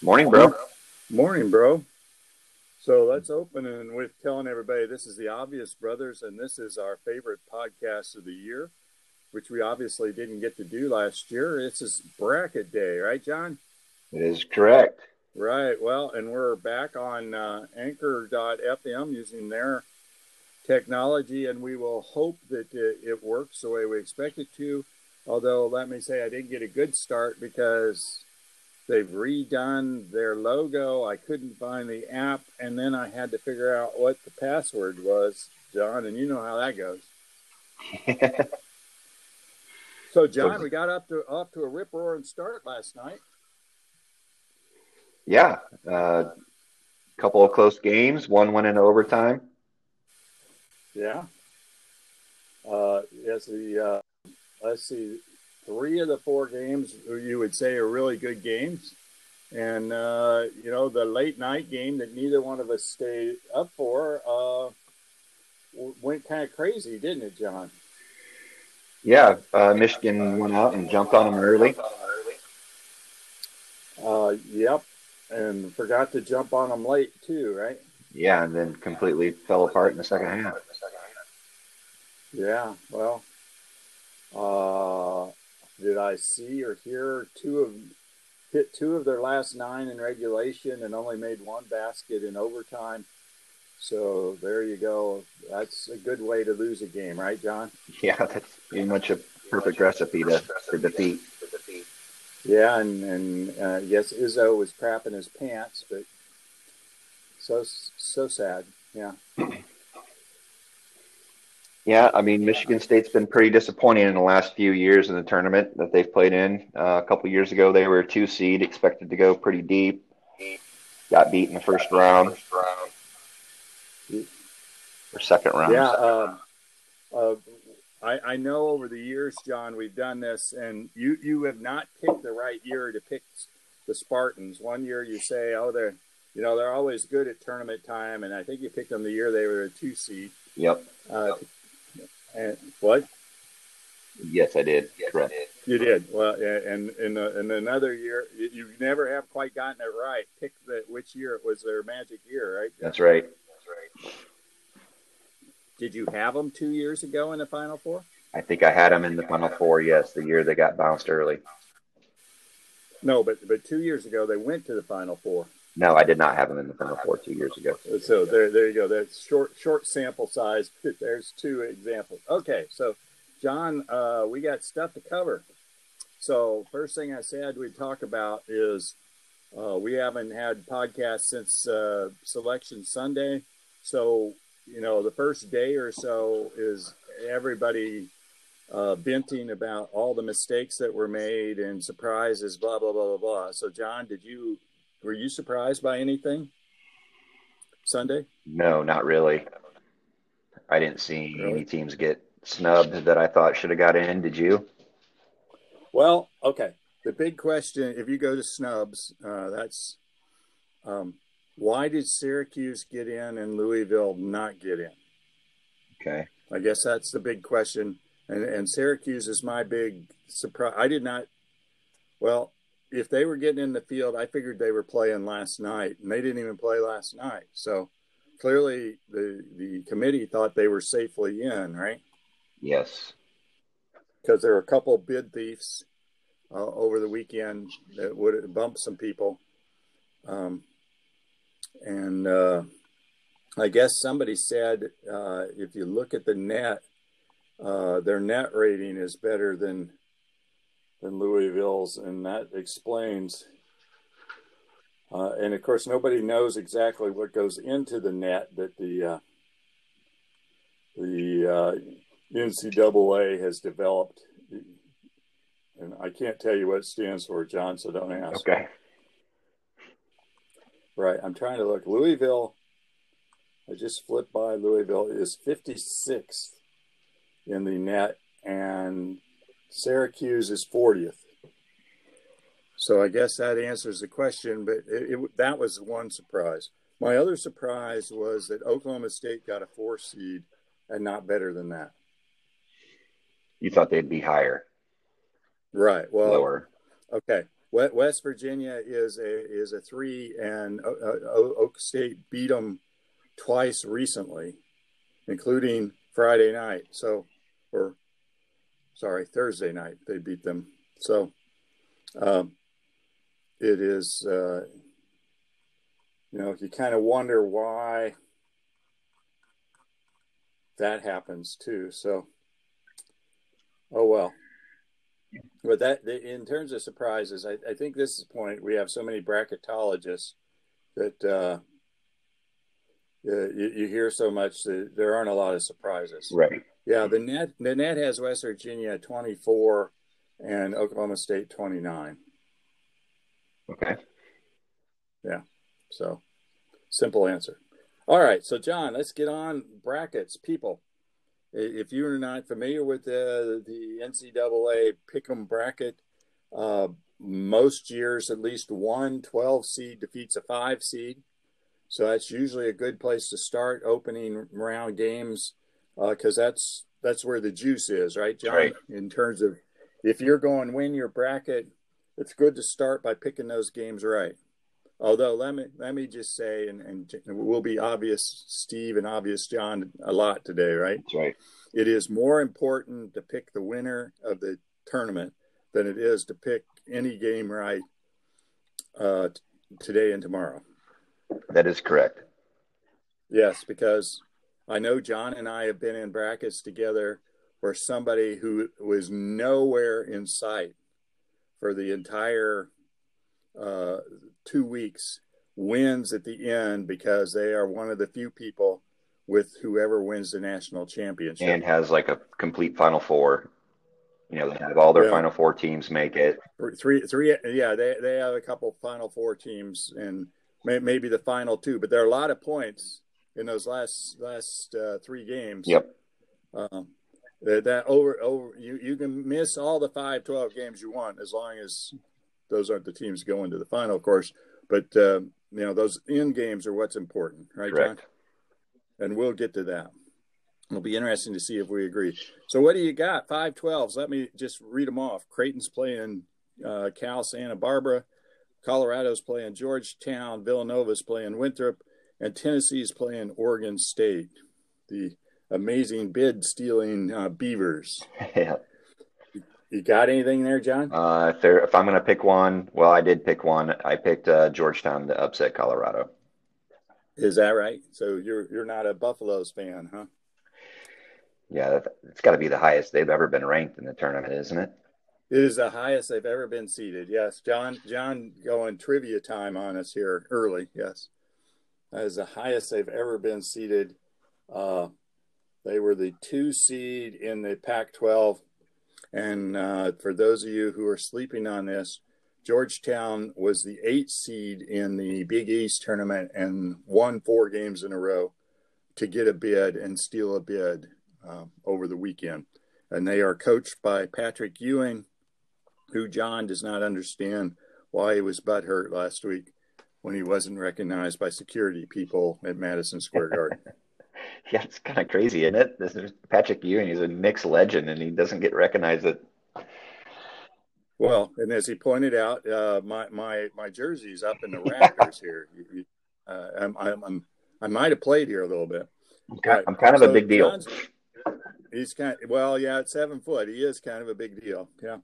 Morning, bro. Morning, bro. So let's open and with telling everybody this is the Obvious Brothers, and this is our favorite podcast of the year, which we obviously didn't get to do last year. This is bracket day, right, John? It is correct. Right. Well, and we're back on anchor.fm using their technology, and we will hope that it works the way we expect it to. Although, let me say, I didn't get a good start because they've redone their logo. I couldn't find the app, and then I had to figure out what the password was, John, and you know how that goes. So, John, we got up to a rip-roaring start last night. Yeah, couple of close games. One went in overtime. Yeah. Let's see, 3 of the 4 games you would say are really good games. And, the late-night game that neither one of us stayed up for went kind of crazy, didn't it, John? Yeah, Michigan went out and jumped on them early. Yep. And forgot to jump on them late, too, right? Yeah, and then completely fell apart in the second half. Yeah, well, did I see or hear hit two of their last 9 in regulation and only made 1 basket in overtime? So there you go. That's a good way to lose a game, right, John? Yeah, that's pretty much a perfect recipe for defeat. Yeah, and I guess Izzo was crapping his pants, but so sad, yeah. Yeah, I mean, Michigan State's been pretty disappointing in the last few years in the tournament that they've played in. A couple years ago, they were a 2 seed, expected to go pretty deep. Got beat in the first round. Or second round. Yeah, I know over the years, John, we've done this, and you have not picked the right year to pick the Spartans. One year you say, oh, they're always good at tournament time, and I think you picked them the year they were a 2 seed. Yep. And what? Yes, I did. Correct. You did. Well, and in another year, you never have quite gotten it right. Pick which year it was their magic year, right? That's right. That's right. Did you have them 2 years ago in the Final Four? I think I had them in the Final Four, yes, the year they got bounced early. No, but 2 years ago they went to the Final Four. No, I did not have them in the Final Four 2 years ago. So there you go. That's short sample size. There's 2 examples. Okay, so, John, we got stuff to cover. So first thing I said we'd talk about is we haven't had podcasts since Selection Sunday, so – the first day or so is everybody venting about all the mistakes that were made and surprises, blah, blah, blah, blah, blah. So, John, were you surprised by anything Sunday? No, not really. I didn't see any teams get snubbed that I thought should have got in. Did you? Well, okay. The big question, if you go to snubs, that's why did Syracuse get in and Louisville not get in? Okay. I guess that's the big question. And Syracuse is my big surprise. I did not – well, if they were getting in the field, I figured they were playing last night, and they didn't even play last night. So, clearly the committee thought they were safely in, right? Yes. Because there were a couple bid thieves over the weekend that would bump some people. And I guess somebody said if you look at the net, their net rating is better than Louisville's, and that explains. And, of course, nobody knows exactly what goes into the net that the NCAA has developed. And I can't tell you what it stands for, John, so don't ask. Okay. Right, I'm trying to look. Louisville, I just flipped by. Louisville is 56th in the net, and Syracuse is 40th. So I guess that answers the question, but that was one surprise. My other surprise was that Oklahoma State got a 4 seed and not better than that. You thought they'd be higher. Right, well, lower. Okay, West Virginia is a three, and Oak State beat them twice recently, including Friday night. Thursday night they beat them. So it is, you kind of wonder why that happens too. So, oh well. But that, in terms of surprises, I think this is the point. We have so many bracketologists that you hear so much that there aren't a lot of surprises. Right. Yeah, the net has West Virginia 24 and Oklahoma State 29. Okay. Yeah. So, simple answer. All right. So, John, let's get on brackets, people. If you're not familiar with the NCAA pick'em bracket, most years at least one 12 seed defeats a 5 seed. So that's usually a good place to start opening round games, because that's where the juice is, right, John? Right. In terms of if you're going to win your bracket, it's good to start by picking those games right. Although let me just say, and we'll be obvious Steve and obvious John a lot today, right? That's right. It is more important to pick the winner of the tournament than it is to pick any game right today and tomorrow. That is correct. Yes, because I know John and I have been in brackets together where somebody who was nowhere in sight for the entire 2 weeks wins at the end because they are one of the few people with whoever wins the national championship and has like a complete Final Four. They have all their Final Four teams make it. Three. Yeah, they have a couple Final Four teams and maybe the final two, but there are a lot of points in those last 3 games. Yep. That over you can miss all the 5-12 games you want as long as those aren't the teams going to the final, of course. But, those end games are what's important, right, correct, John? And we'll get to that. It'll be interesting to see if we agree. So what do you got? 5-12s. Let me just read them off. Creighton's playing Cal Santa Barbara. Colorado's playing Georgetown. Villanova's playing Winthrop. And Tennessee's playing Oregon State. The amazing bid-stealing Beavers. Yeah. You got anything there, John? If I'm going to pick one, well, I did pick one. I picked Georgetown to upset Colorado. Is that right? So you're not a Buffaloes fan, huh? Yeah, it's got to be the highest they've ever been ranked in the tournament, isn't it? It is the highest they've ever been seeded. Yes, John going trivia time on us here early. Yes, that is the highest they've ever been seeded. They were the 2 seed in the Pac-12. And for those of you who are sleeping on this, Georgetown was the 8 seed in the Big East tournament and won 4 games in a row to get a bid and steal a bid over the weekend. And they are coached by Patrick Ewing, who John does not understand why he was butthurt last week when he wasn't recognized by security people at Madison Square Garden. Yeah, it's kind of crazy, isn't it? This is Patrick Ewing. He's a Knicks legend, and he doesn't get recognized. Well, and as he pointed out, my jersey's up in the rafters here. I might have played here a little bit. I'm kind of a big deal. He's at 7 foot. He is kind of a big deal. Yeah.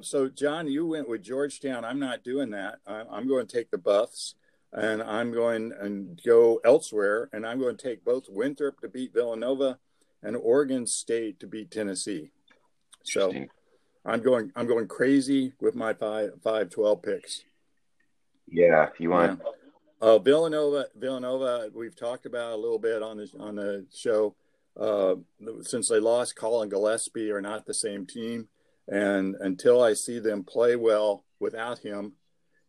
So, John, you went with Georgetown. I'm not doing that. I'm going to take the Buffs. And I'm going and go elsewhere, and I'm going to take both Winthrop to beat Villanova and Oregon State to beat Tennessee. So I'm going crazy with my 5-12 picks. Yeah, if you want. Villanova, we've talked about a little bit on the show. Since they lost, Call and Gillespie are not the same team, and until I see them play well without him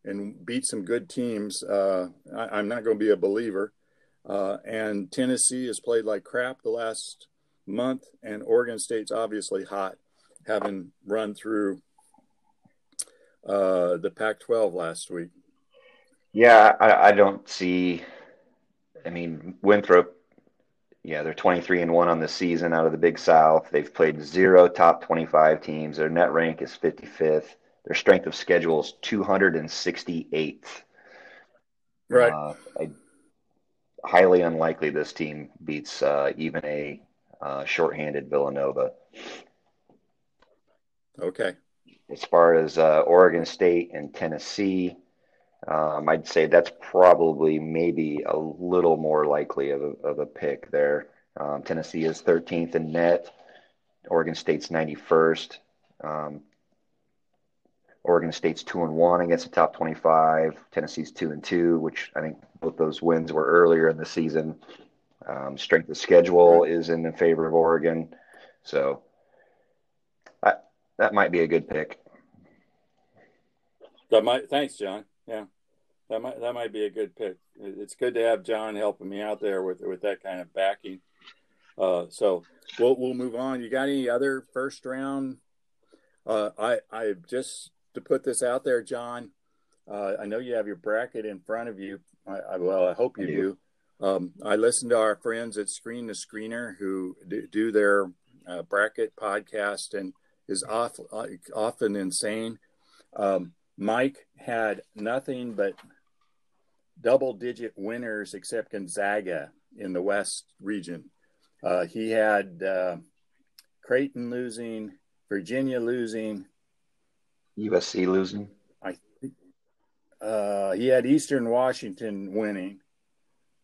and beat some good teams, I'm not going to be a believer. And Tennessee has played like crap the last month, and Oregon State's obviously hot, having run through the Pac-12 last week. Yeah, I don't see – I mean, Winthrop, they're 23-1 on the season out of the Big South. They've played 0 top 25 teams. Their net rank is 55th. Their strength of schedule is 268th. Right. Highly unlikely this team beats even a shorthanded Villanova. Okay. As far as Oregon State and Tennessee, I'd say that's probably maybe a little more likely of a pick there. Tennessee is 13th in net. Oregon State's 91st. Oregon State's 2-1 against the top 25. Tennessee's 2-2, which I think both those wins were earlier in the season. Strength of schedule is in the favor of Oregon. So that might be a good pick. Thanks, John. Yeah, that might be a good pick. It's good to have John helping me out there with that kind of backing. So we'll move on. You got any other first round? I just to put this out there, John. I know you have your bracket in front of you. I hope you do. I listen to our friends at Screen the Screener who do their bracket podcast and is often insane. Mike had nothing but double-digit winners except Gonzaga in the West region. He had Creighton losing, Virginia losing, USC losing. He had Eastern Washington winning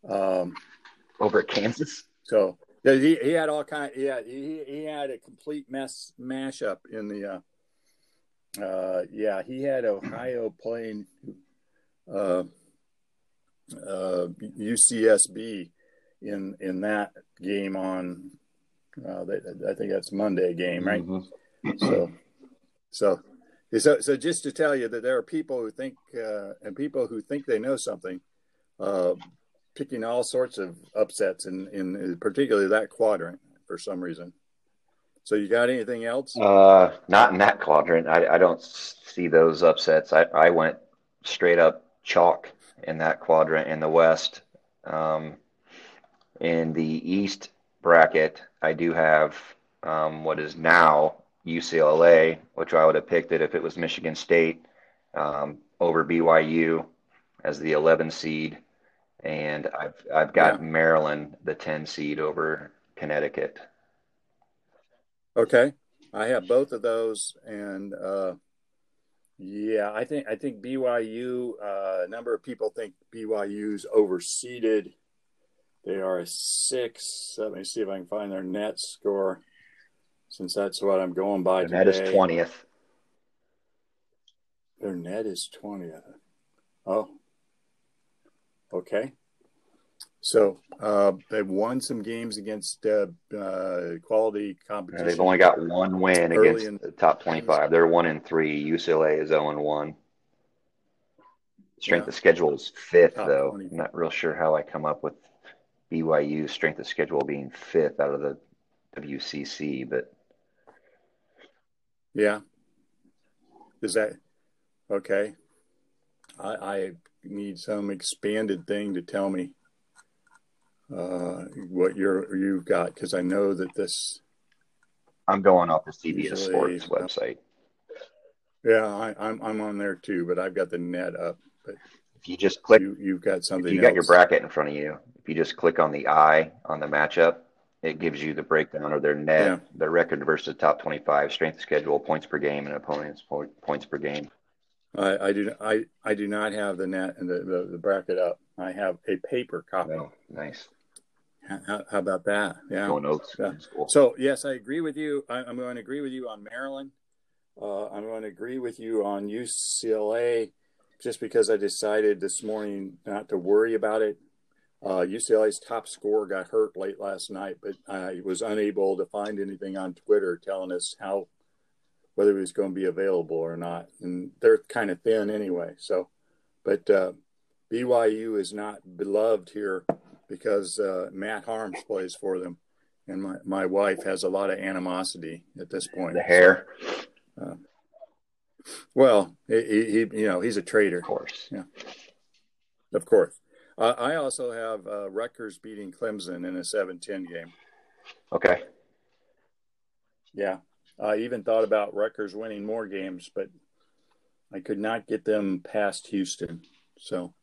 over Kansas. So he had all kind. He had a complete mashup in the. He had Ohio playing UCSB in that game on. I think that's Monday game, right? Mm-hmm. So just to tell you that there are people who think and people who think they know something, picking all sorts of upsets in particularly that quadrant for some reason. So you got anything else? Not in that quadrant. I don't see those upsets. I went straight up chalk in that quadrant in the West. In the East bracket, I do have what is now UCLA, which I would have picked it if it was Michigan State, over BYU as the 11 seed, and I've got Maryland, the 10 seed, over Connecticut. Okay, I have both of those, and I think BYU. A number of people think BYU's overseeded. They are a 6. Let me see if I can find their net score, since that's what I'm going by today. Their net is 20th. Their net is 20th. Oh, okay. So they've won some games against quality competition. They've only got one win against the top 25. They're 1-3. UCLA is 0-1. Strength of schedule is 5th, though. 20. I'm not real sure how I come up with BYU strength of schedule being 5th out of the WCC, but yeah, is that okay? I need some expanded thing to tell me what you've got, because I know that this. I'm going off the CBS Sports website. Yeah, I'm on there too, but I've got the net up. But if you just click, you've got something. You got your bracket in front of you. If you just click on the eye on the matchup, it gives you the breakdown of their net, their record versus the top 25, strength of schedule, points per game, and opponents' points per game. I do not have the net and the bracket up. I have a paper copy. Oh, nice. How about that? Yeah. Going Oaks. Cool. So yes, I agree with you. I'm going to agree with you on Maryland. I'm going to agree with you on UCLA, just because I decided this morning not to worry about it. UCLA's top scorer got hurt late last night, but I was unable to find anything on Twitter telling us whether he was going to be available or not. And they're kind of thin anyway. So, but BYU is not beloved here because Matt Harms plays for them. And my wife has a lot of animosity at this point. The hair. Well, he he's a traitor. Of course. Yeah. Of course. I also have Rutgers beating Clemson in a 7-10 game. Okay. Yeah. I even thought about Rutgers winning more games, but I could not get them past Houston. So,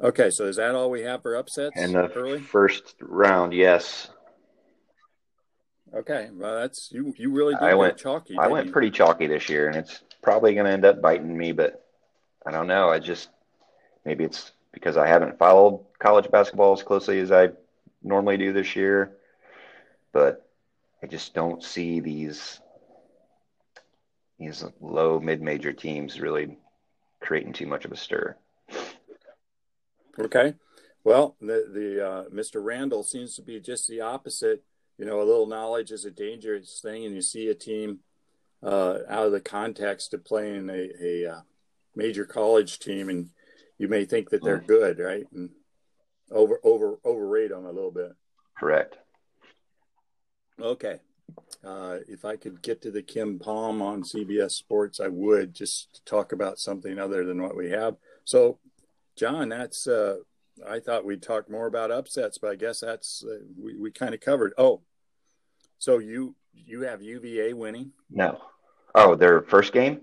okay, so is that all we have for upsets and the early? First round, yes. Okay, well, that's you really did went chalky. I went pretty chalky this year, and it's probably going to end up biting me, but I don't know. I just maybe it's because I haven't followed college basketball as closely as I normally do this year, but I just don't see these low mid-major teams really creating too much of a stir. Okay, well, the Mr. Randall seems to be just the opposite. You know, a little knowledge is a dangerous thing, and you see a team out of the context of playing a major college team, and you may think that they're good, right? And overrate them a little bit. Correct. Okay. If I could get to the Kim Palm on CBS Sports, I would just to talk about something other than what we have. So, John, that's I thought we'd talk more about upsets, but I guess that's we kind of covered. Oh, so you have UVA winning? No. Oh, their first game?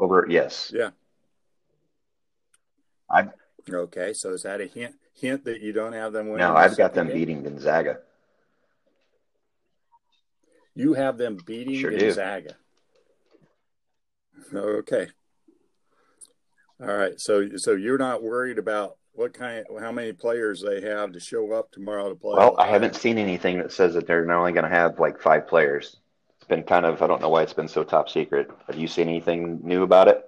Over, yes. Yeah. Okay, so is that a hint that you don't have them winning? No, I've got them beating Gonzaga. You have them beating Gonzaga. Do. Okay. All right. So you're not worried about how many players they have to show up tomorrow to play? Well, I haven't seen anything that says that they're only going to have like 5 players. It's been kind of, I don't know why it's been so top secret. Have you seen anything new about it?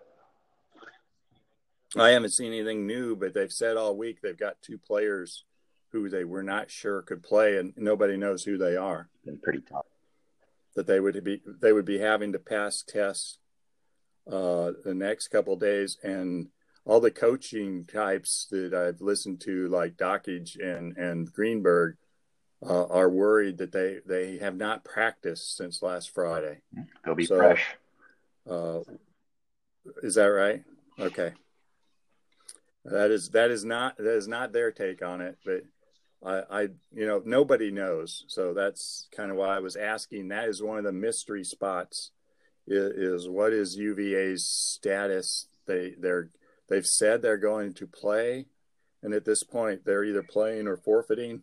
I haven't seen anything new, but they've said all week they've got 2 players who they were not sure could play, and nobody knows who they are. It's been pretty tough. That they would be having to pass tests the next couple of days, and all the coaching types that I've listened to, like Dockage and Greenberg, are worried that they have not practiced since last Friday. They'll be fresh. Is that right? Okay. That is not their take on it, but I you know, nobody knows. So that's kind of why I was asking. That is one of the mystery spots is what is UVA's status? They've said they're going to play, and at this point they're either playing or forfeiting,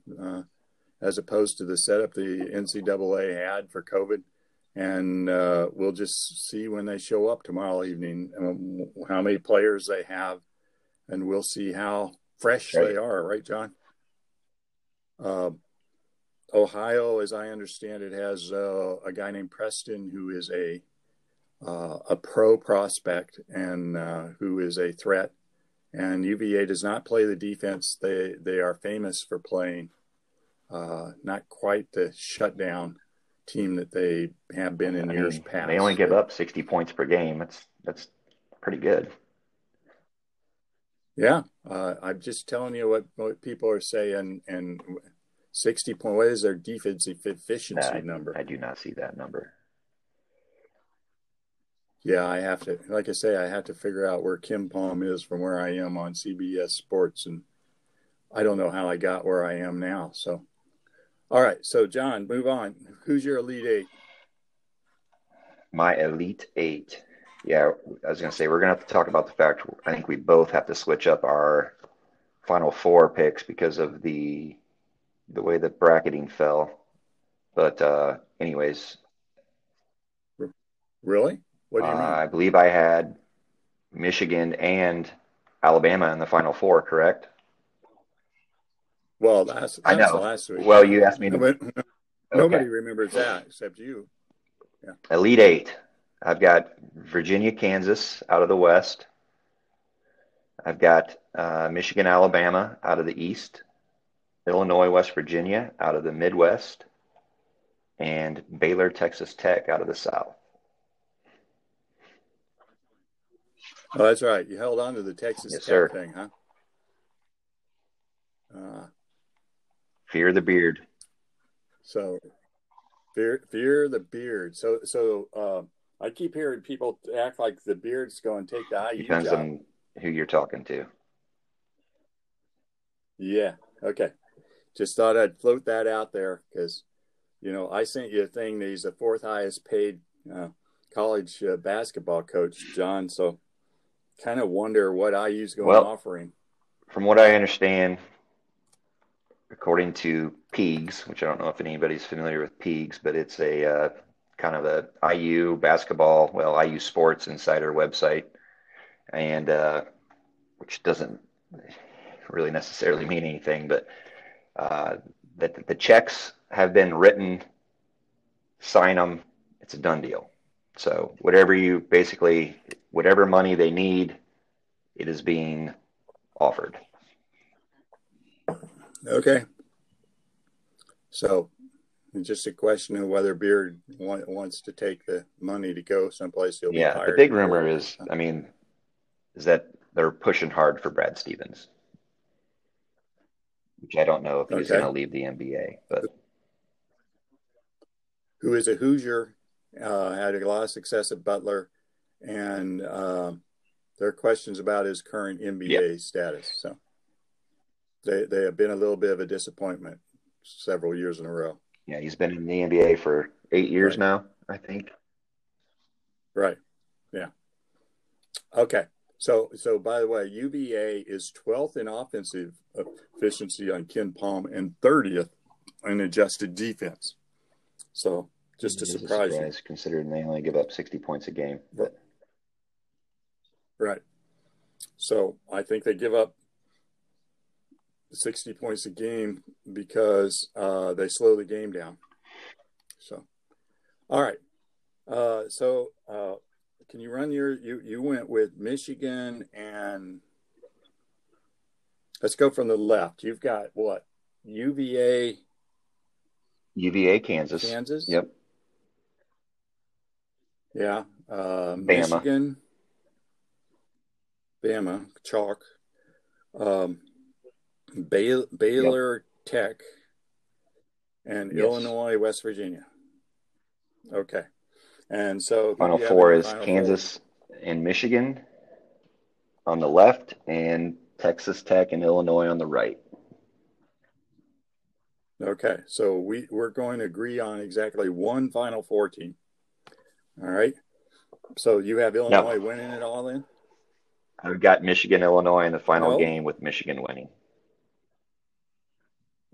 as opposed to the setup the NCAA had for COVID. And we'll just see when they show up tomorrow evening how many players they have. And we'll see how fresh they are, right, John? Ohio, as I understand it, has a guy named Preston who is a pro prospect and who is a threat. And UVA does not play the defense they are famous for playing. Not quite the shutdown team that they have been in years past. They only give up 60 points per game. That's pretty good. Yeah, I'm just telling you what people are saying. And 60 point, what is their defensive efficiency number? I do not see that number. Yeah, I have to. Like I say, I have to figure out where Kim Palm is from where I am on CBS Sports, and I don't know how I got where I am now. So, all right. So, John, move on. Who's your Elite Eight? My Elite Eight. Yeah, I was going to say, we're going to have to talk about the fact I think we both have to switch up our Final Four picks because of the way the bracketing fell. But anyways. Really? What do you mean? I believe I had Michigan and Alabama in the Final Four, correct? Well, I know. Last week. Well, you asked me. Nobody remembers that except you. Yeah. Elite Eight. I've got Virginia, Kansas out of the West. I've got Michigan, Alabama out of the East. Illinois, West Virginia out of the Midwest. And Baylor, Texas Tech out of the South. Oh, that's right. You held on to the Texas Tech thing, huh? Fear the beard. So, fear the beard. So, I keep hearing people act like the beard's going to take the IU job. Depends on who you're talking to. Yeah. Okay. Just thought I'd float that out there because, you know, I sent you a thing that he's the 4th highest paid college basketball coach, John. So kind of wonder what IU's going to offer him. From what I understand, according to Pigs, which I don't know if anybody's familiar with Pigs, but it's a kind of a IU basketball, IU Sports Insider website, and which doesn't really necessarily mean anything, but that the checks have been written, sign them, it's a done deal. So whatever money they need, it is being offered. Okay. So it's just a question of whether Beard wants to take the money to go someplace he'll be hired. The big rumor is that they're pushing hard for Brad Stevens, which I don't know if he's going to leave the NBA. But who is a Hoosier, had a lot of success at Butler, and there are questions about his current NBA status. So they have been a little bit of a disappointment several years in a row. Yeah, he's been in the NBA for 8 years now, I think. Right. Yeah. Okay. So by the way, UVA is 12th in offensive efficiency on Ken Palm and 30th in adjusted defense. So just to surprise you, considering they only give up 60 points a game. But right. So I think they give up 60 points a game because they slow the game down. So, all right. Can you run you went with Michigan, and let's go from the left. You've got what? UVA, Kansas. Kansas? Yep. Yeah. Bama. Michigan. Bama. Chalk. Baylor, Tech, and Illinois, West Virginia. Okay. And so Final Four is Kansas and Michigan on the left, and Texas Tech and Illinois on the right. Okay. So we're going to agree on exactly one Final Four team. All right. So you have Illinois winning it all in? I've got Michigan, Illinois in the final game with Michigan winning.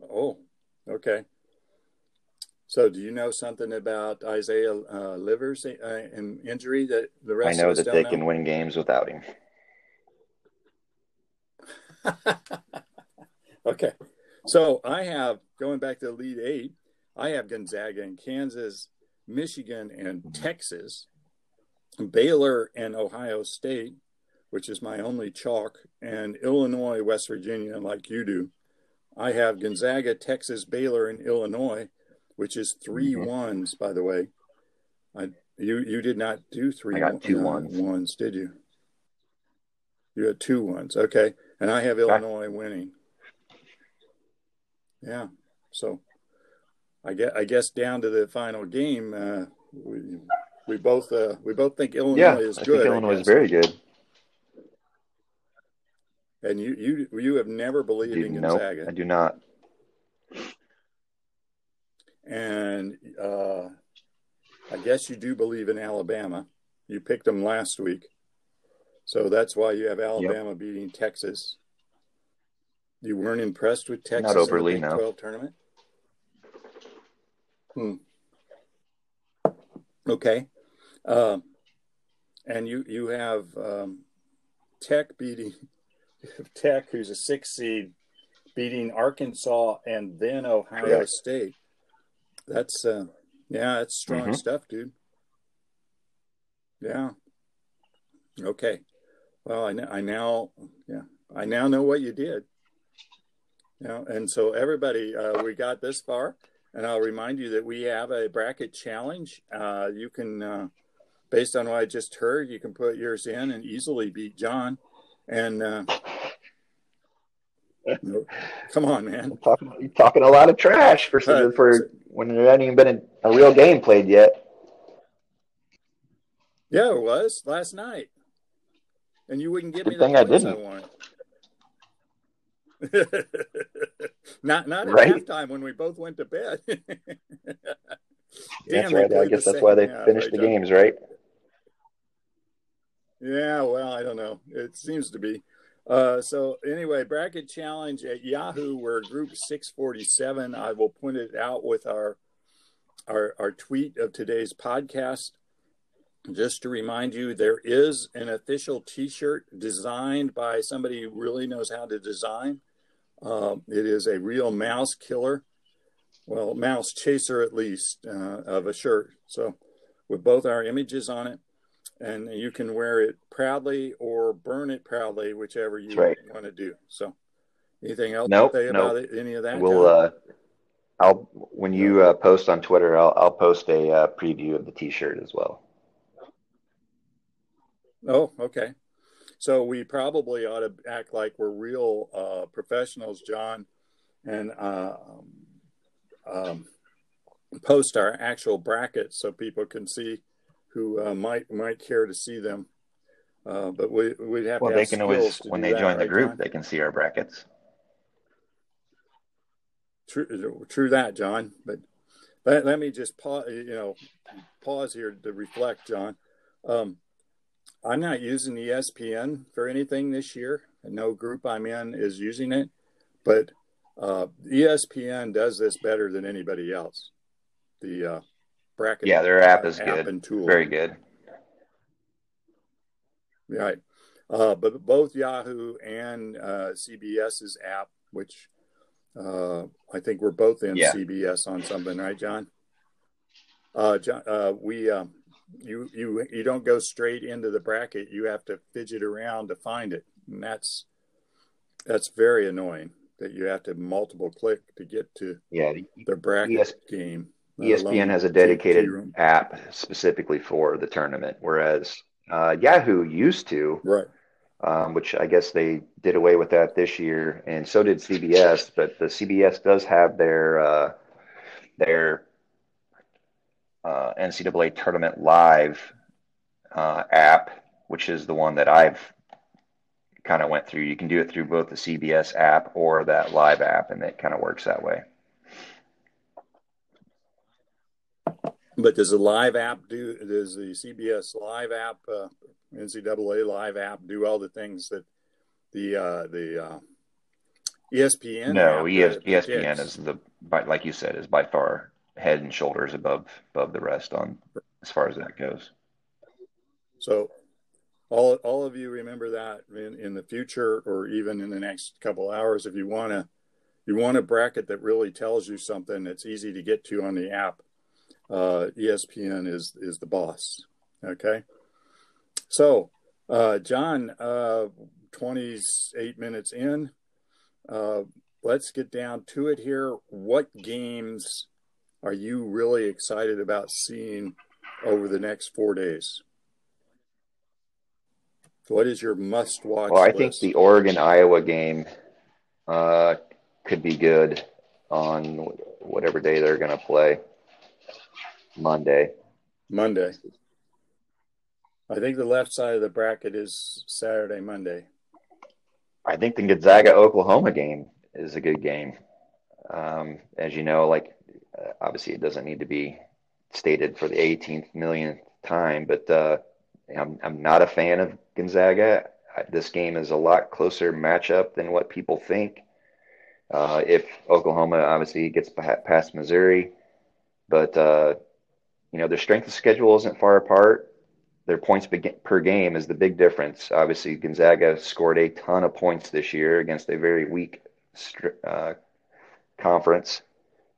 Oh, okay. So, do you know something about Isaiah Livers and injury that the rest of us don't know? I know that they can win games without him. Okay. So, I have, going back to the Elite Eight, I have Gonzaga and Kansas, Michigan and Texas, Baylor and Ohio State, which is my only chalk, and Illinois, West Virginia, like you do. I have Gonzaga, Texas, Baylor, and Illinois, which is three ones, by the way. You did not do three. I got two ones, did you? You had two ones. Okay. And I have Illinois winning. Yeah. So I guess down to the final game, we both think Illinois is good. Yeah, I think Illinois is very good. And you have never believed in Gonzaga. No, I do not. And I guess you do believe in Alabama. You picked them last week. So that's why you have Alabama beating Texas. You weren't impressed with Texas not overly, in the Pac-12 tournament? Okay. And you have Tech beating – Tech, who's a 6 seed, beating Arkansas and then Ohio State. That's that's strong stuff, dude. Yeah. Okay. Well, I now know what you did. Yeah, and so everybody, we got this far, and I'll remind you that we have a bracket challenge. You can, based on what I just heard, you can put yours in and easily beat John. And come on, man! You're talking a lot of trash for when there hadn't even been a real game played yet. Yeah, it was last night, and you wouldn't give me the points I wanted. Not at halftime when we both went to bed. Damn, that's right. I guess that's why they finished the games, right? Yeah, well, I don't know. It seems to be. So anyway, bracket challenge at Yahoo. We're group 647. I will point it out with our tweet of today's podcast. Just to remind you, there is an official T-shirt designed by somebody who really knows how to design. It is a real mouse killer. Well, mouse chaser, at least, of a shirt. So with both our images on it. And you can wear it proudly or burn it proudly, whichever you want to do. So anything else to say about it, any of that? We'll, I'll, when you post on Twitter, I'll post a preview of the T-shirt as well. Oh, okay. So we probably ought to act like we're real professionals, John, and post our actual brackets so people can see who might care to see them. But we'd have to have skills to do that. Well, they can always, when they join the group, they can see our brackets. True that, John. But let me just pause here to reflect, John. I'm not using ESPN for anything this year. No group I'm in is using it. But ESPN does this better than anybody else. The bracket. Yeah, their app is good. And tool. Very good. Right. But both Yahoo and CBS's app, which I think we're both in CBS on something, right, John? You don't go straight into the bracket. You have to fidget around to find it. And that's very annoying that you have to multiple click to get to the bracket game. ESPN has a dedicated app specifically for the tournament, whereas Yahoo used to, which I guess they did away with that this year, and so did CBS. But the CBS does have their NCAA Tournament Live app, which is the one that I've kind of went through. You can do it through both the CBS app or that live app, and it kind of works that way. But does the CBS live app, NCAA live app, do all the things that the ESPN? No, ESPN is like you said, is by far head and shoulders above the rest on as far as that goes. So all of you remember that in the future, or even in the next couple hours, if you want a bracket that really tells you something that's easy to get to on the app. ESPN is the boss. Okay. So, John, 28 minutes in, let's get down to it here. What games are you really excited about seeing over the next 4 days? What is your must watch? Well, I think the Oregon-Iowa game, could be good on whatever day they're going to play. Monday. I think the left side of the bracket is Saturday, Monday. I think the Gonzaga-Oklahoma game is a good game. As you know, obviously it doesn't need to be stated for the 18th millionth time, but I'm not a fan of Gonzaga. This game is a lot closer matchup than what people think. If Oklahoma obviously gets past Missouri, but their strength of schedule isn't far apart. Their points per game is the big difference. Obviously, Gonzaga scored a ton of points this year against a very weak conference,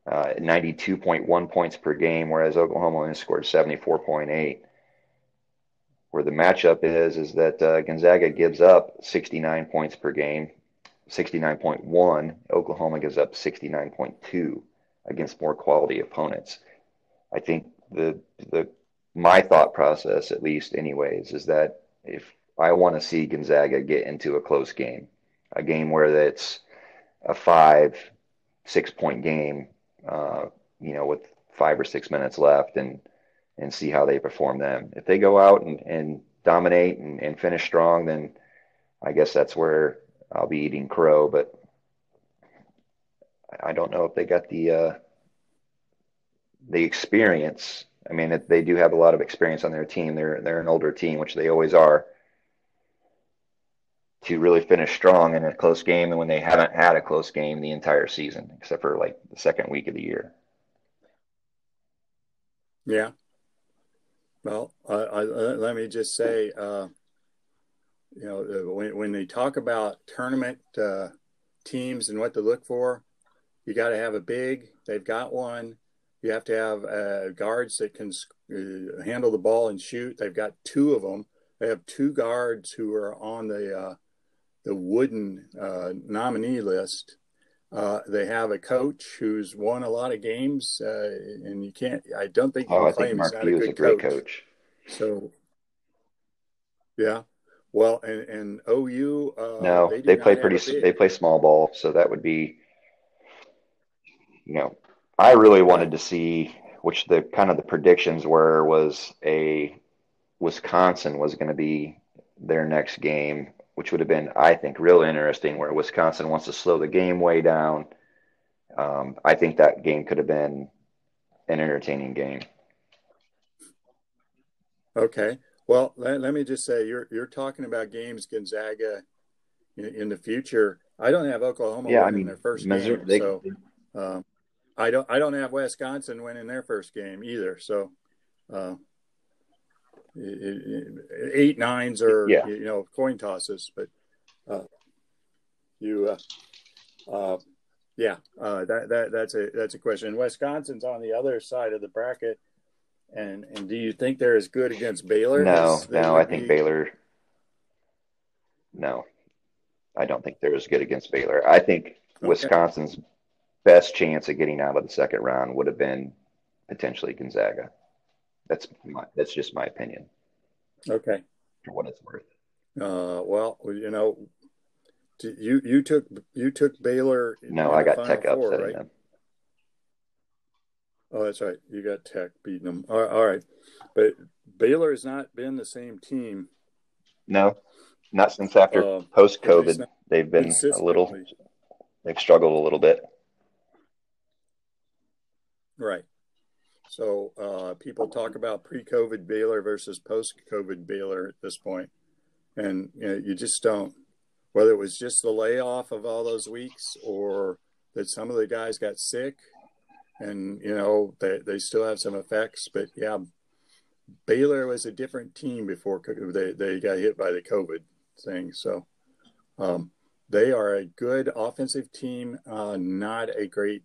92.1 points per game, whereas Oklahoma only scored 74.8. Where the matchup is that Gonzaga gives up 69 points per game, 69.1. Oklahoma gives up 69.2 against more quality opponents. I think my thought process, at least anyways, is that if I want to see Gonzaga get into a close game, a game where that's a 5-6 point game, with 5 or 6 minutes left and see how they perform then. If they go out and dominate and finish strong, then I guess that's where I'll be eating crow. But I don't know if they got the experience. I mean, they do have a lot of experience on their team. They're an older team, which they always are. to really finish strong in a close game, and when they haven't had a close game the entire season, except for like the second week of the year. Yeah. Well, let me just say, you know, when they talk about tournament teams and what to look for, you got to have a big, they've got one. You have to have guards that can handle the ball and shoot. They've got two of them. They have two guards who are on the Wooden nominee list. They have a coach who's won a lot of games, and you can't. I don't think you can claim he's not a good coach. So, yeah. Well, and OU. No, they play pretty. They play small ball, so that would be. You know, I really wanted to see, which the kind of the predictions were, was a Wisconsin was going to be their next game, which would have been, I think, real interesting, where Wisconsin wants to slow the game way down. I think that game could have been an entertaining game. Okay. Well, let me just say, you're talking about games Gonzaga in the future. I don't have Oklahoma winning their first game, so I don't have Wisconsin winning their first game either. So 8-9s or you know, coin tosses, but that's a question. Wisconsin's on the other side of the bracket, and do you think they're as good against Baylor? No, I don't think they're as good against Baylor. I think Wisconsin's best chance of getting out of the second round would have been potentially Gonzaga. That's just my opinion. Okay. For what it's worth. Well, you know, you took Baylor. No, I got Tech upsetting them. Oh, that's right. You got Tech beating them. All right, but Baylor has not been the same team. No, not since after post COVID. They've been a little. They've struggled a little bit. Right. So people talk about pre-COVID Baylor versus post-COVID Baylor at this point. And you know, you just don't, whether it was just the layoff of all those weeks or that some of the guys got sick and, you know, they still have some effects. But, yeah, Baylor was a different team before they got hit by the COVID thing. So they are a good offensive team, not a great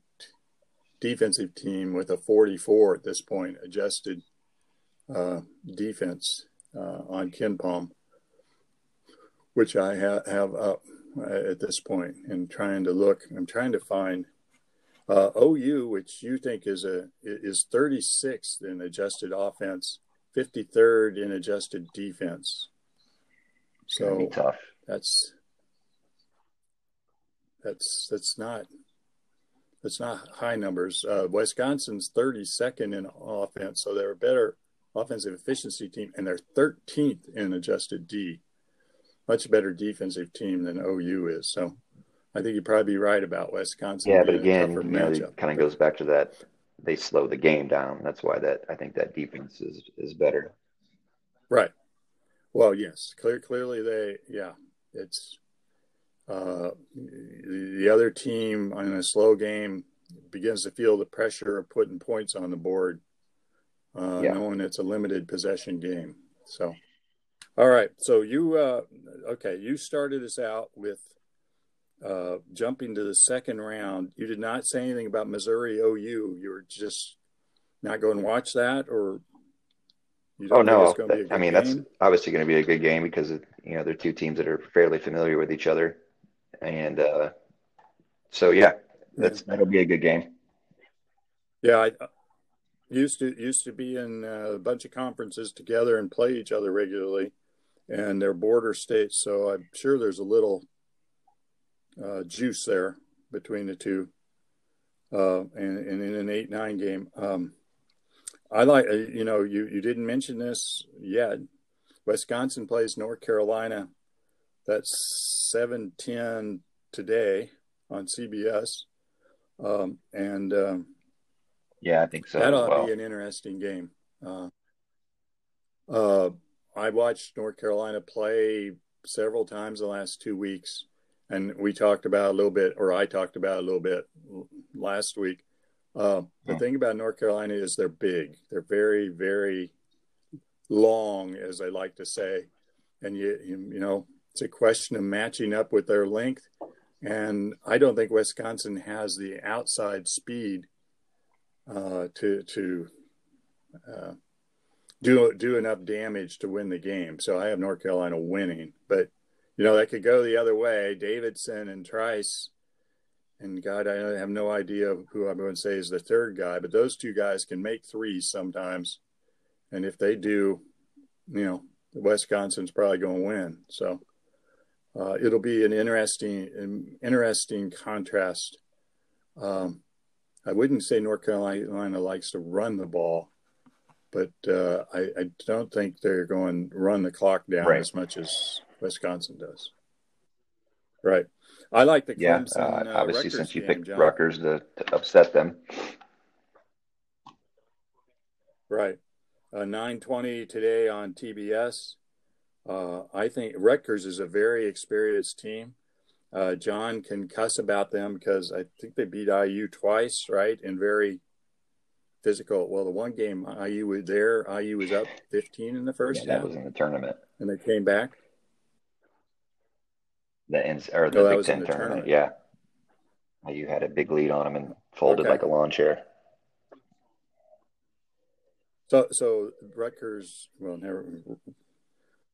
defensive team with a 44 at this point adjusted defense on Ken Palm, which I have up at this point, and trying to look. I'm trying to find OU, which you think is 36th in adjusted offense, 53rd in adjusted defense. So tough. That's not. It's not high numbers. Wisconsin's 32nd in offense, so they're a better offensive efficiency team, and they're 13th in adjusted D. Much better defensive team than OU is. So I think you'd probably be right about Wisconsin. Yeah, but again, you know, it kind of goes back to that. They slow the game down. That's why I think that defense is better. Right. Well, yes. Clearly they – yeah, it's – the other team in a slow game begins to feel the pressure of putting points on the board, knowing it's a limited possession game. So, all right. So you started us out with jumping to the second round. You did not say anything about Missouri OU. You were just not going to watch that, or you don't think it's going to be a good game? I mean, that's obviously going to be a good game because, you know, they're two teams that are fairly familiar with each other. And that'll be a good game. Yeah, I used to be in a bunch of conferences together and play each other regularly, and they're border states, so I'm sure there's a little juice there between the two. And in an 8-9 game, I like you know, you didn't mention this yet. Wisconsin plays North Carolina. That's 7:10 today on CBS, I think so. That ought to be an interesting game. I watched North Carolina play several times the last 2 weeks, and we talked about a little bit, or I talked about a little bit last week. The thing about North Carolina is they're big. They're very, very long, as they like to say. And, you know, it's a question of matching up with their length. And I don't think Wisconsin has the outside speed to do enough damage to win the game. So I have North Carolina winning. But, you know, that could go the other way. Davidson and Trice. And, God, I have no idea who I'm going to say is the third guy. But those two guys can make threes sometimes. And if they do, you know, Wisconsin's probably going to win. So it'll be an interesting contrast. I wouldn't say North Carolina likes to run the ball. But I don't think they're going to run the clock down as much as Wisconsin does. Right. I like the Clemson. Yeah, obviously, Rutgers since you picked John. Rutgers to upset them. Right. 9:20 today on TBS. I think Rutgers is a very experienced team. John can cuss about them because I think they beat IU twice, right? And very physical. Well, the one game IU was up 15 in the first. Yeah, that was in the tournament, and they came back. The Big Ten tournament. Yeah, IU had a big lead on them and folded like a lawn chair. So Rutgers. Well,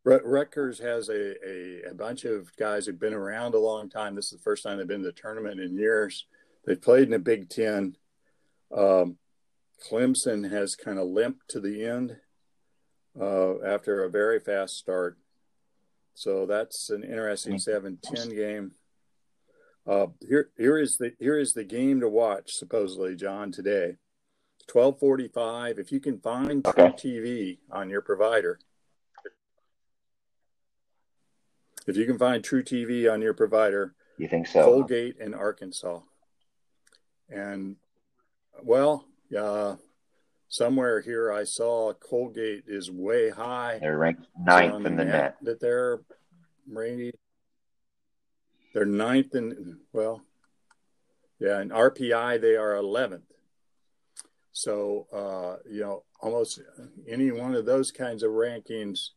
Rutgers has a bunch of guys who've been around a long time. This is the first time they've been to the tournament in years. They've played in the Big Ten. Clemson has kind of limped to the end after a very fast start. So that's an interesting 7-10 game. Here is the game to watch, supposedly, John, today. 12:45, if you can find True TV on your provider. If you can find True TV on your provider. You think so? Colgate and Arkansas. And, well... somewhere here I saw Colgate is way high. They're ranked ninth in the net. That they're rated. They're ninth in RPI they are 11th. So you know, almost any one of those kinds of rankings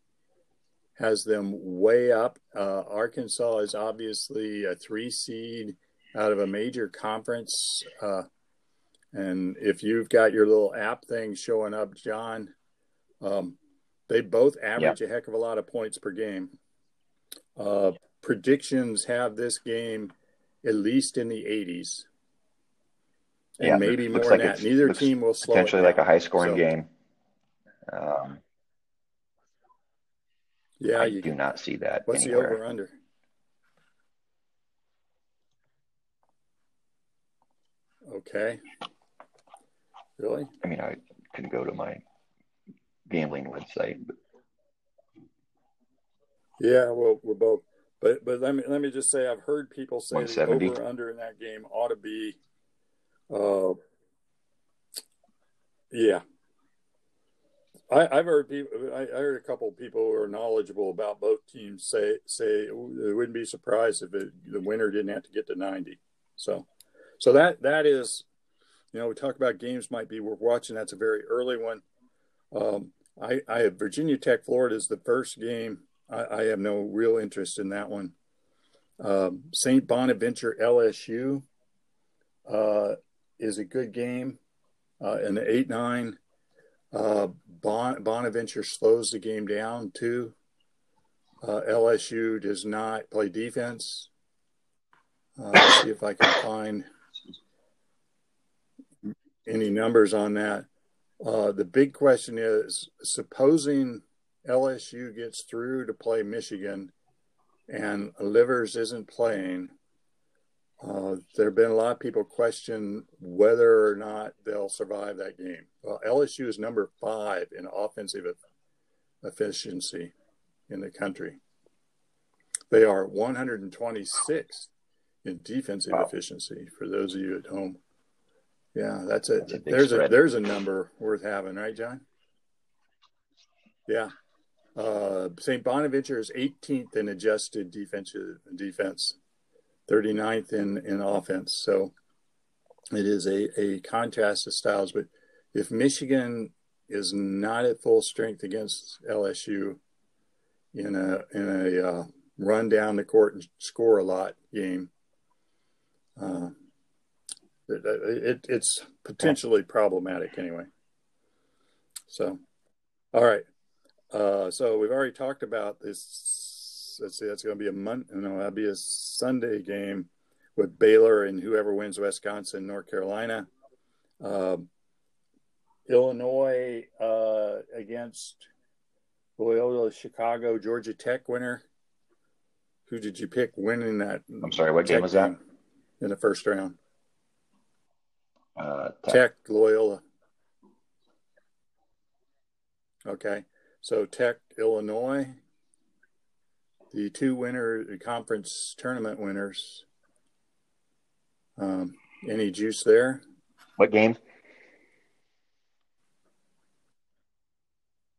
has them way up. Arkansas is obviously a 3 seed out of a major conference. And if you've got your little app thing showing up, John, they both average a heck of a lot of points per game. Predictions have this game at least in the 80s. And maybe more than that. Neither team will slow down. Potentially like a high-scoring game. I do not see that. What's the over-under? Okay. Really? I mean, I can go to my gambling website. But... yeah, well, we're both. But let me just say, I've heard people say the over or under in that game ought to be, I've heard a couple of people who are knowledgeable about both teams say they wouldn't be surprised if the winner didn't have to get to 90. So that is. You know, we talk about games might be worth watching. That's a very early one. I have Virginia Tech, Florida is the first game. I have no real interest in that one. St. Bonaventure, LSU is a good game in the 8-9. Bonaventure slows the game down too. LSU does not play defense. Let's see if I can find any numbers on that. The big question is, supposing LSU gets through to play Michigan and Livers isn't playing, there have been a lot of people question whether or not they'll survive that game. Well, LSU is number 5 in offensive efficiency in the country. They are 126th in defensive efficiency, for those of you at home. Yeah, that's it. There's a number worth having, right, John? Yeah. St. Bonaventure is 18th in adjusted defense, 39th in offense. So it is a contrast of styles. But if Michigan is not at full strength against LSU in a run down the court and score a lot game, it's potentially problematic anyway. So, all right. So we've already talked about this. Let's see, that's going to be that'll be a Sunday game with Baylor and whoever wins Wisconsin, North Carolina. Illinois against Loyola Chicago, Georgia Tech winner. Who did you pick winning that? I'm sorry, what game was that? In the first round. Tech, Loyola. Okay. So Tech, Illinois, the two conference tournament winners. Any juice there? What game?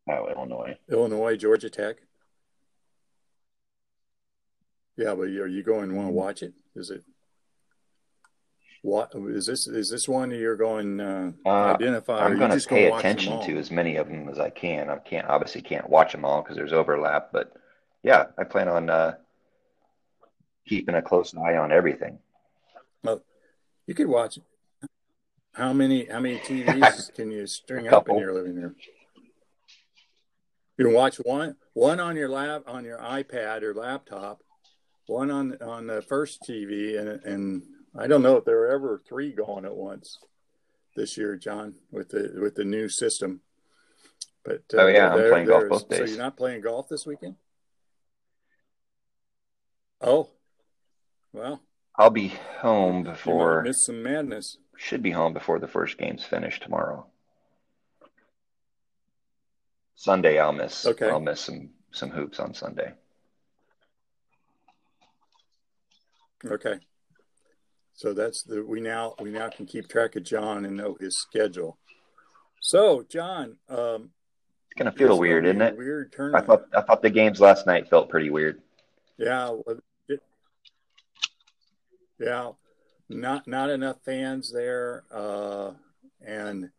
Oh, Illinois. Illinois, Georgia Tech. Yeah, but are you going to want to watch it? Is this one you're going to identify? I'm going to pay attention to as many of them as I can. I obviously can't watch them all because there's overlap. But, yeah, I plan on keeping a close eye on everything. Well, you could watch how many TVs can you string up in your living room? You can watch one on your lap, on your iPad or laptop, one on the first TV, and I don't know if there were ever three going at once this year, John, with the new system. But I'm playing golf both days. So you're not playing golf this weekend? Oh, well. I'll be home before. You might miss some madness. Should be home before the first game's finished tomorrow. Sunday, I'll miss. Okay. I'll miss some hoops on Sunday. Okay. So that's we now can keep track of John and know his schedule. So John, it's gonna feel weird, isn't it? Weird tournament. I thought the games last night felt pretty weird. Yeah. Yeah. Not enough fans there, and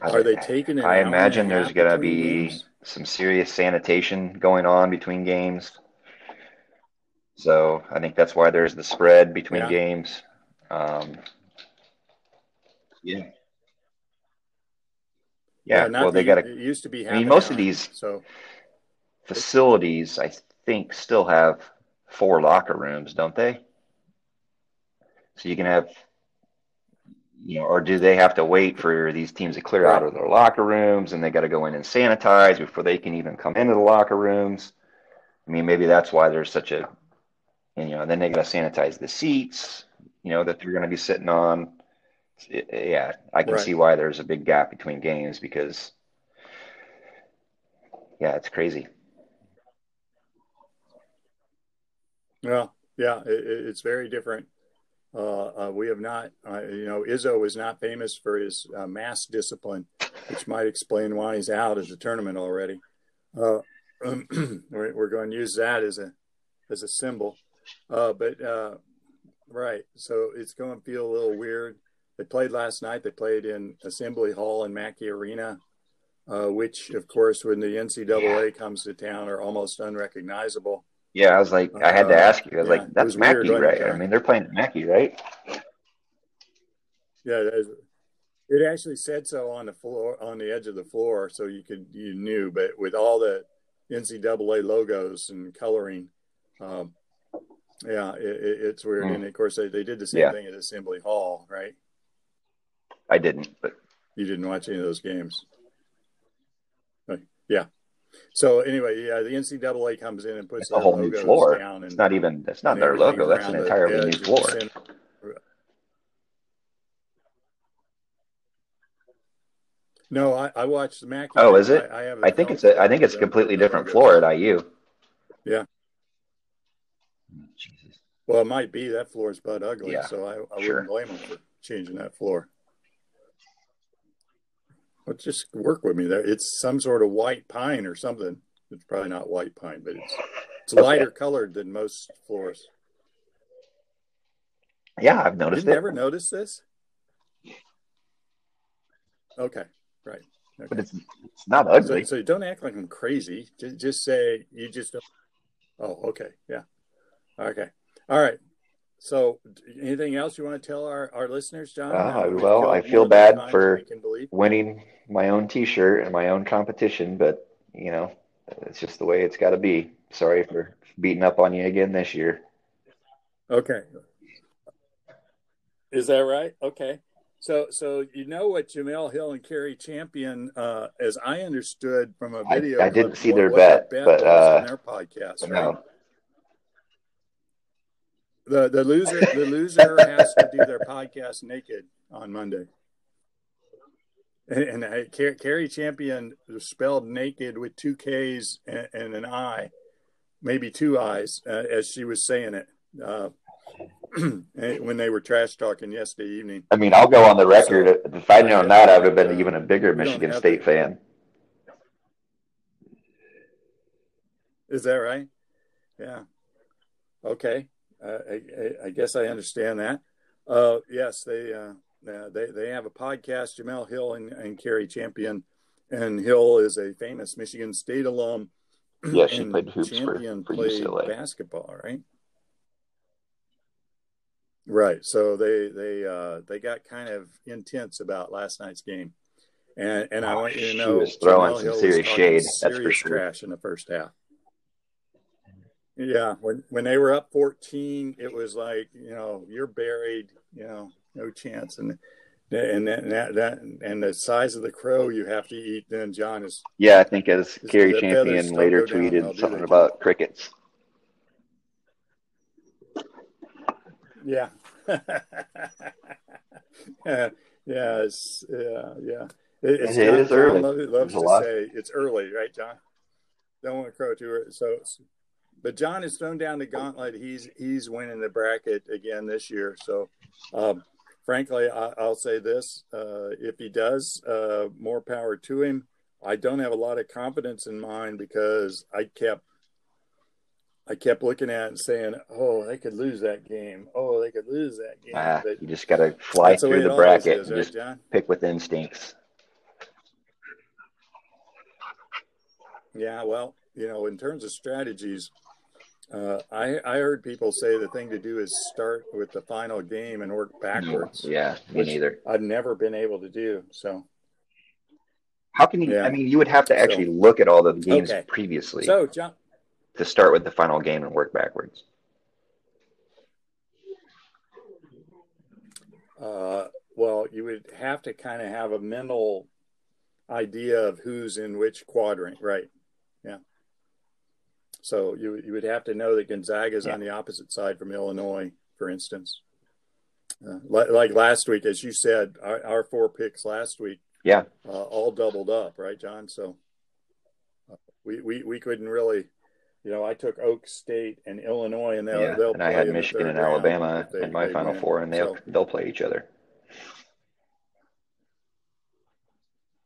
are they taking it? I imagine there's gonna be some serious sanitation going on between games. So I think that's why there's the spread between games. Well, they got to. It used to be. Most of these facilities, I think, still have 4 locker rooms, don't they? So you can have, or do they have to wait for these teams to clear out of their locker rooms, and they got to go in and sanitize before they can even come into the locker rooms? I mean, maybe that's why there's such a. And then they got to sanitize the seats, that they're going to be sitting on. Yeah, I can see why there's a big gap between games because, it's crazy. Well, it's very different. We have not, Izzo is not famous for his mass discipline, which might explain why he's out of the tournament already. We're going to use that as a symbol. So it's going to feel a little weird. They played last night. They played in Assembly Hall and Mackey Arena, which, of course, when the NCAA comes to town, are almost unrecognizable. Yeah, I was like, I had to ask you. I was like, that's Mackey, right? I mean, they're playing at Mackey, right? Yeah, it actually said so on the floor, on the edge of the floor, so you knew. But with all the NCAA logos and coloring. It's weird. And, of course, they did the same thing at Assembly Hall, right? I didn't. But you didn't watch any of those games. Right. Yeah. So, anyway, the NCAA comes in and puts the whole new floor down. And, it's not their logo. That's an entirely new floor. No, I watched the Mac. Oh, is it? I think it's a completely different floor at IU. Yeah. Jesus. Well, it might be that floor is butt ugly, so I wouldn't blame them for changing that floor. But just work with me there. It's some sort of white pine or something. It's probably not white pine, but it's lighter colored than most forests. Yeah, I've noticed it. Did you ever notice this? Okay, right. Okay. But it's not ugly. So don't act like I'm crazy. Just say you just don't. Oh, okay. Yeah. Okay. All right. So anything else you want to tell our listeners, John? Well, I feel bad for winning my own T-shirt and my own competition, but, you know, it's just the way it's got to be. Sorry for beating up on you again this year. Okay. Is that right? Okay. So you know what Jamel Hill and Kerry Champion, as I understood from a video, I didn't see their bet, but on their podcast, right? No. The loser has to do their podcast naked on Monday, and Kerry Champion spelled naked with two K's and an I, maybe two I's, as she was saying it. When they were trash talking yesterday evening. I mean, I'll go on the record. So, if I'd known that, I would have been even a bigger Michigan State fan. Is that right? Yeah. Okay. I guess I understand that. Yes, they have a podcast, Jamel Hill and Kerry Champion. And Hill is a famous Michigan State alum. Yeah, she played hoops for UCLA. Basketball, right? Right. So they got kind of intense about last night's game. And I want you to know, she was throwing some serious shade. That's for sure. Trash in the first half. Yeah. When they were up 14, it was like, you know, you're buried, you know, no chance. And the size of the crow you have to eat then, John, is. Yeah. I think as Kerry Champion later tweeted something about crickets. Yeah. Yeah. It is early. Loves to say it's early, right, John? Don't want to crow too early. So, but John has thrown down the gauntlet. He's winning the bracket again this year. So, frankly, I'll say this: if he does, more power to him. I don't have a lot of confidence in mine because I kept looking at it and saying, "Oh, they could lose that game. Oh, they could lose that game." You just got to fly through the bracket and just pick with instincts. Yeah, well, you know, in terms of strategies, I heard people say the thing to do is start with the final game and work backwards. Yeah, me neither. I've never been able to do so. How can you? Yeah. I mean, you would have to actually look at all the games previously. So, John. To start with the final game and work backwards. Well, you would have to kind of have a mental idea of who's in which quadrant, right? Yeah. So you would have to know that Gonzaga's on the opposite side from Illinois, for instance. Like last week, as you said, our four picks last week, all doubled up, right, John? So we couldn't really. You know, I took Oak State and Illinois, and they'll and play. I had Michigan and Alabama in my Final Four, and they'll play each other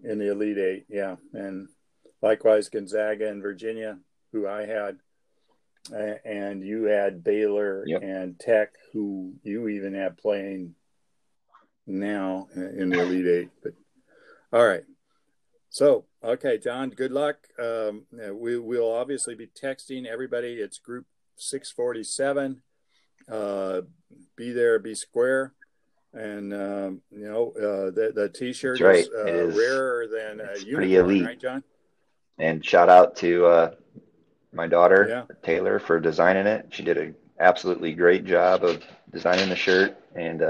in the Elite Eight. Yeah, and likewise Gonzaga and Virginia, who I had, and you had Baylor and Tech, who you even have playing now in the Elite Eight. But all right, so. Okay, John, good luck. We'll obviously be texting everybody. It's group 647. Be there, be square. And, you know, the T-shirt is rarer than a unicorn, right, John? And shout out to my daughter, Taylor, for designing it. She did an absolutely great job of designing the shirt. And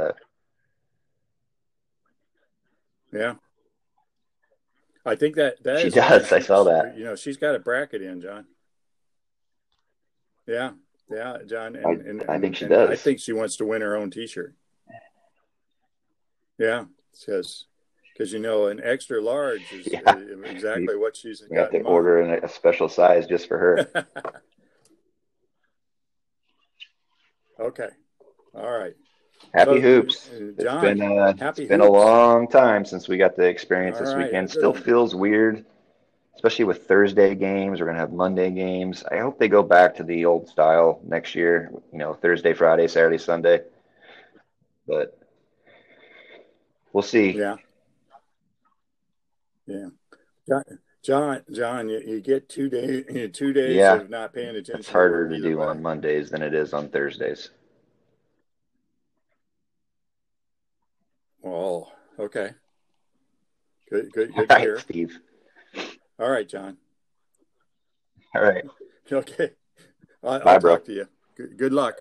I think that she does. I saw that. You know, she's got a bracket in, John. Yeah, John. And I think she does. I think she wants to win her own T-shirt. Yeah, because you know, an extra large is exactly what she's got. You have to order in a special size just for her. Okay, all right. Happy hoops. John, it's been a long time since we got to experience this weekend. Still feels weird especially with Thursday games. We're going to have Monday games. I hope they go back to the old style next year, you know, Thursday, Friday, Saturday, Sunday. But we'll see. Yeah. Yeah. John, you get 2 days of not paying attention. It's harder to do on Mondays than it is on Thursdays. Well, okay. Good to hear. Steve. All right, John. All right. Okay. I'll talk to you. Good luck.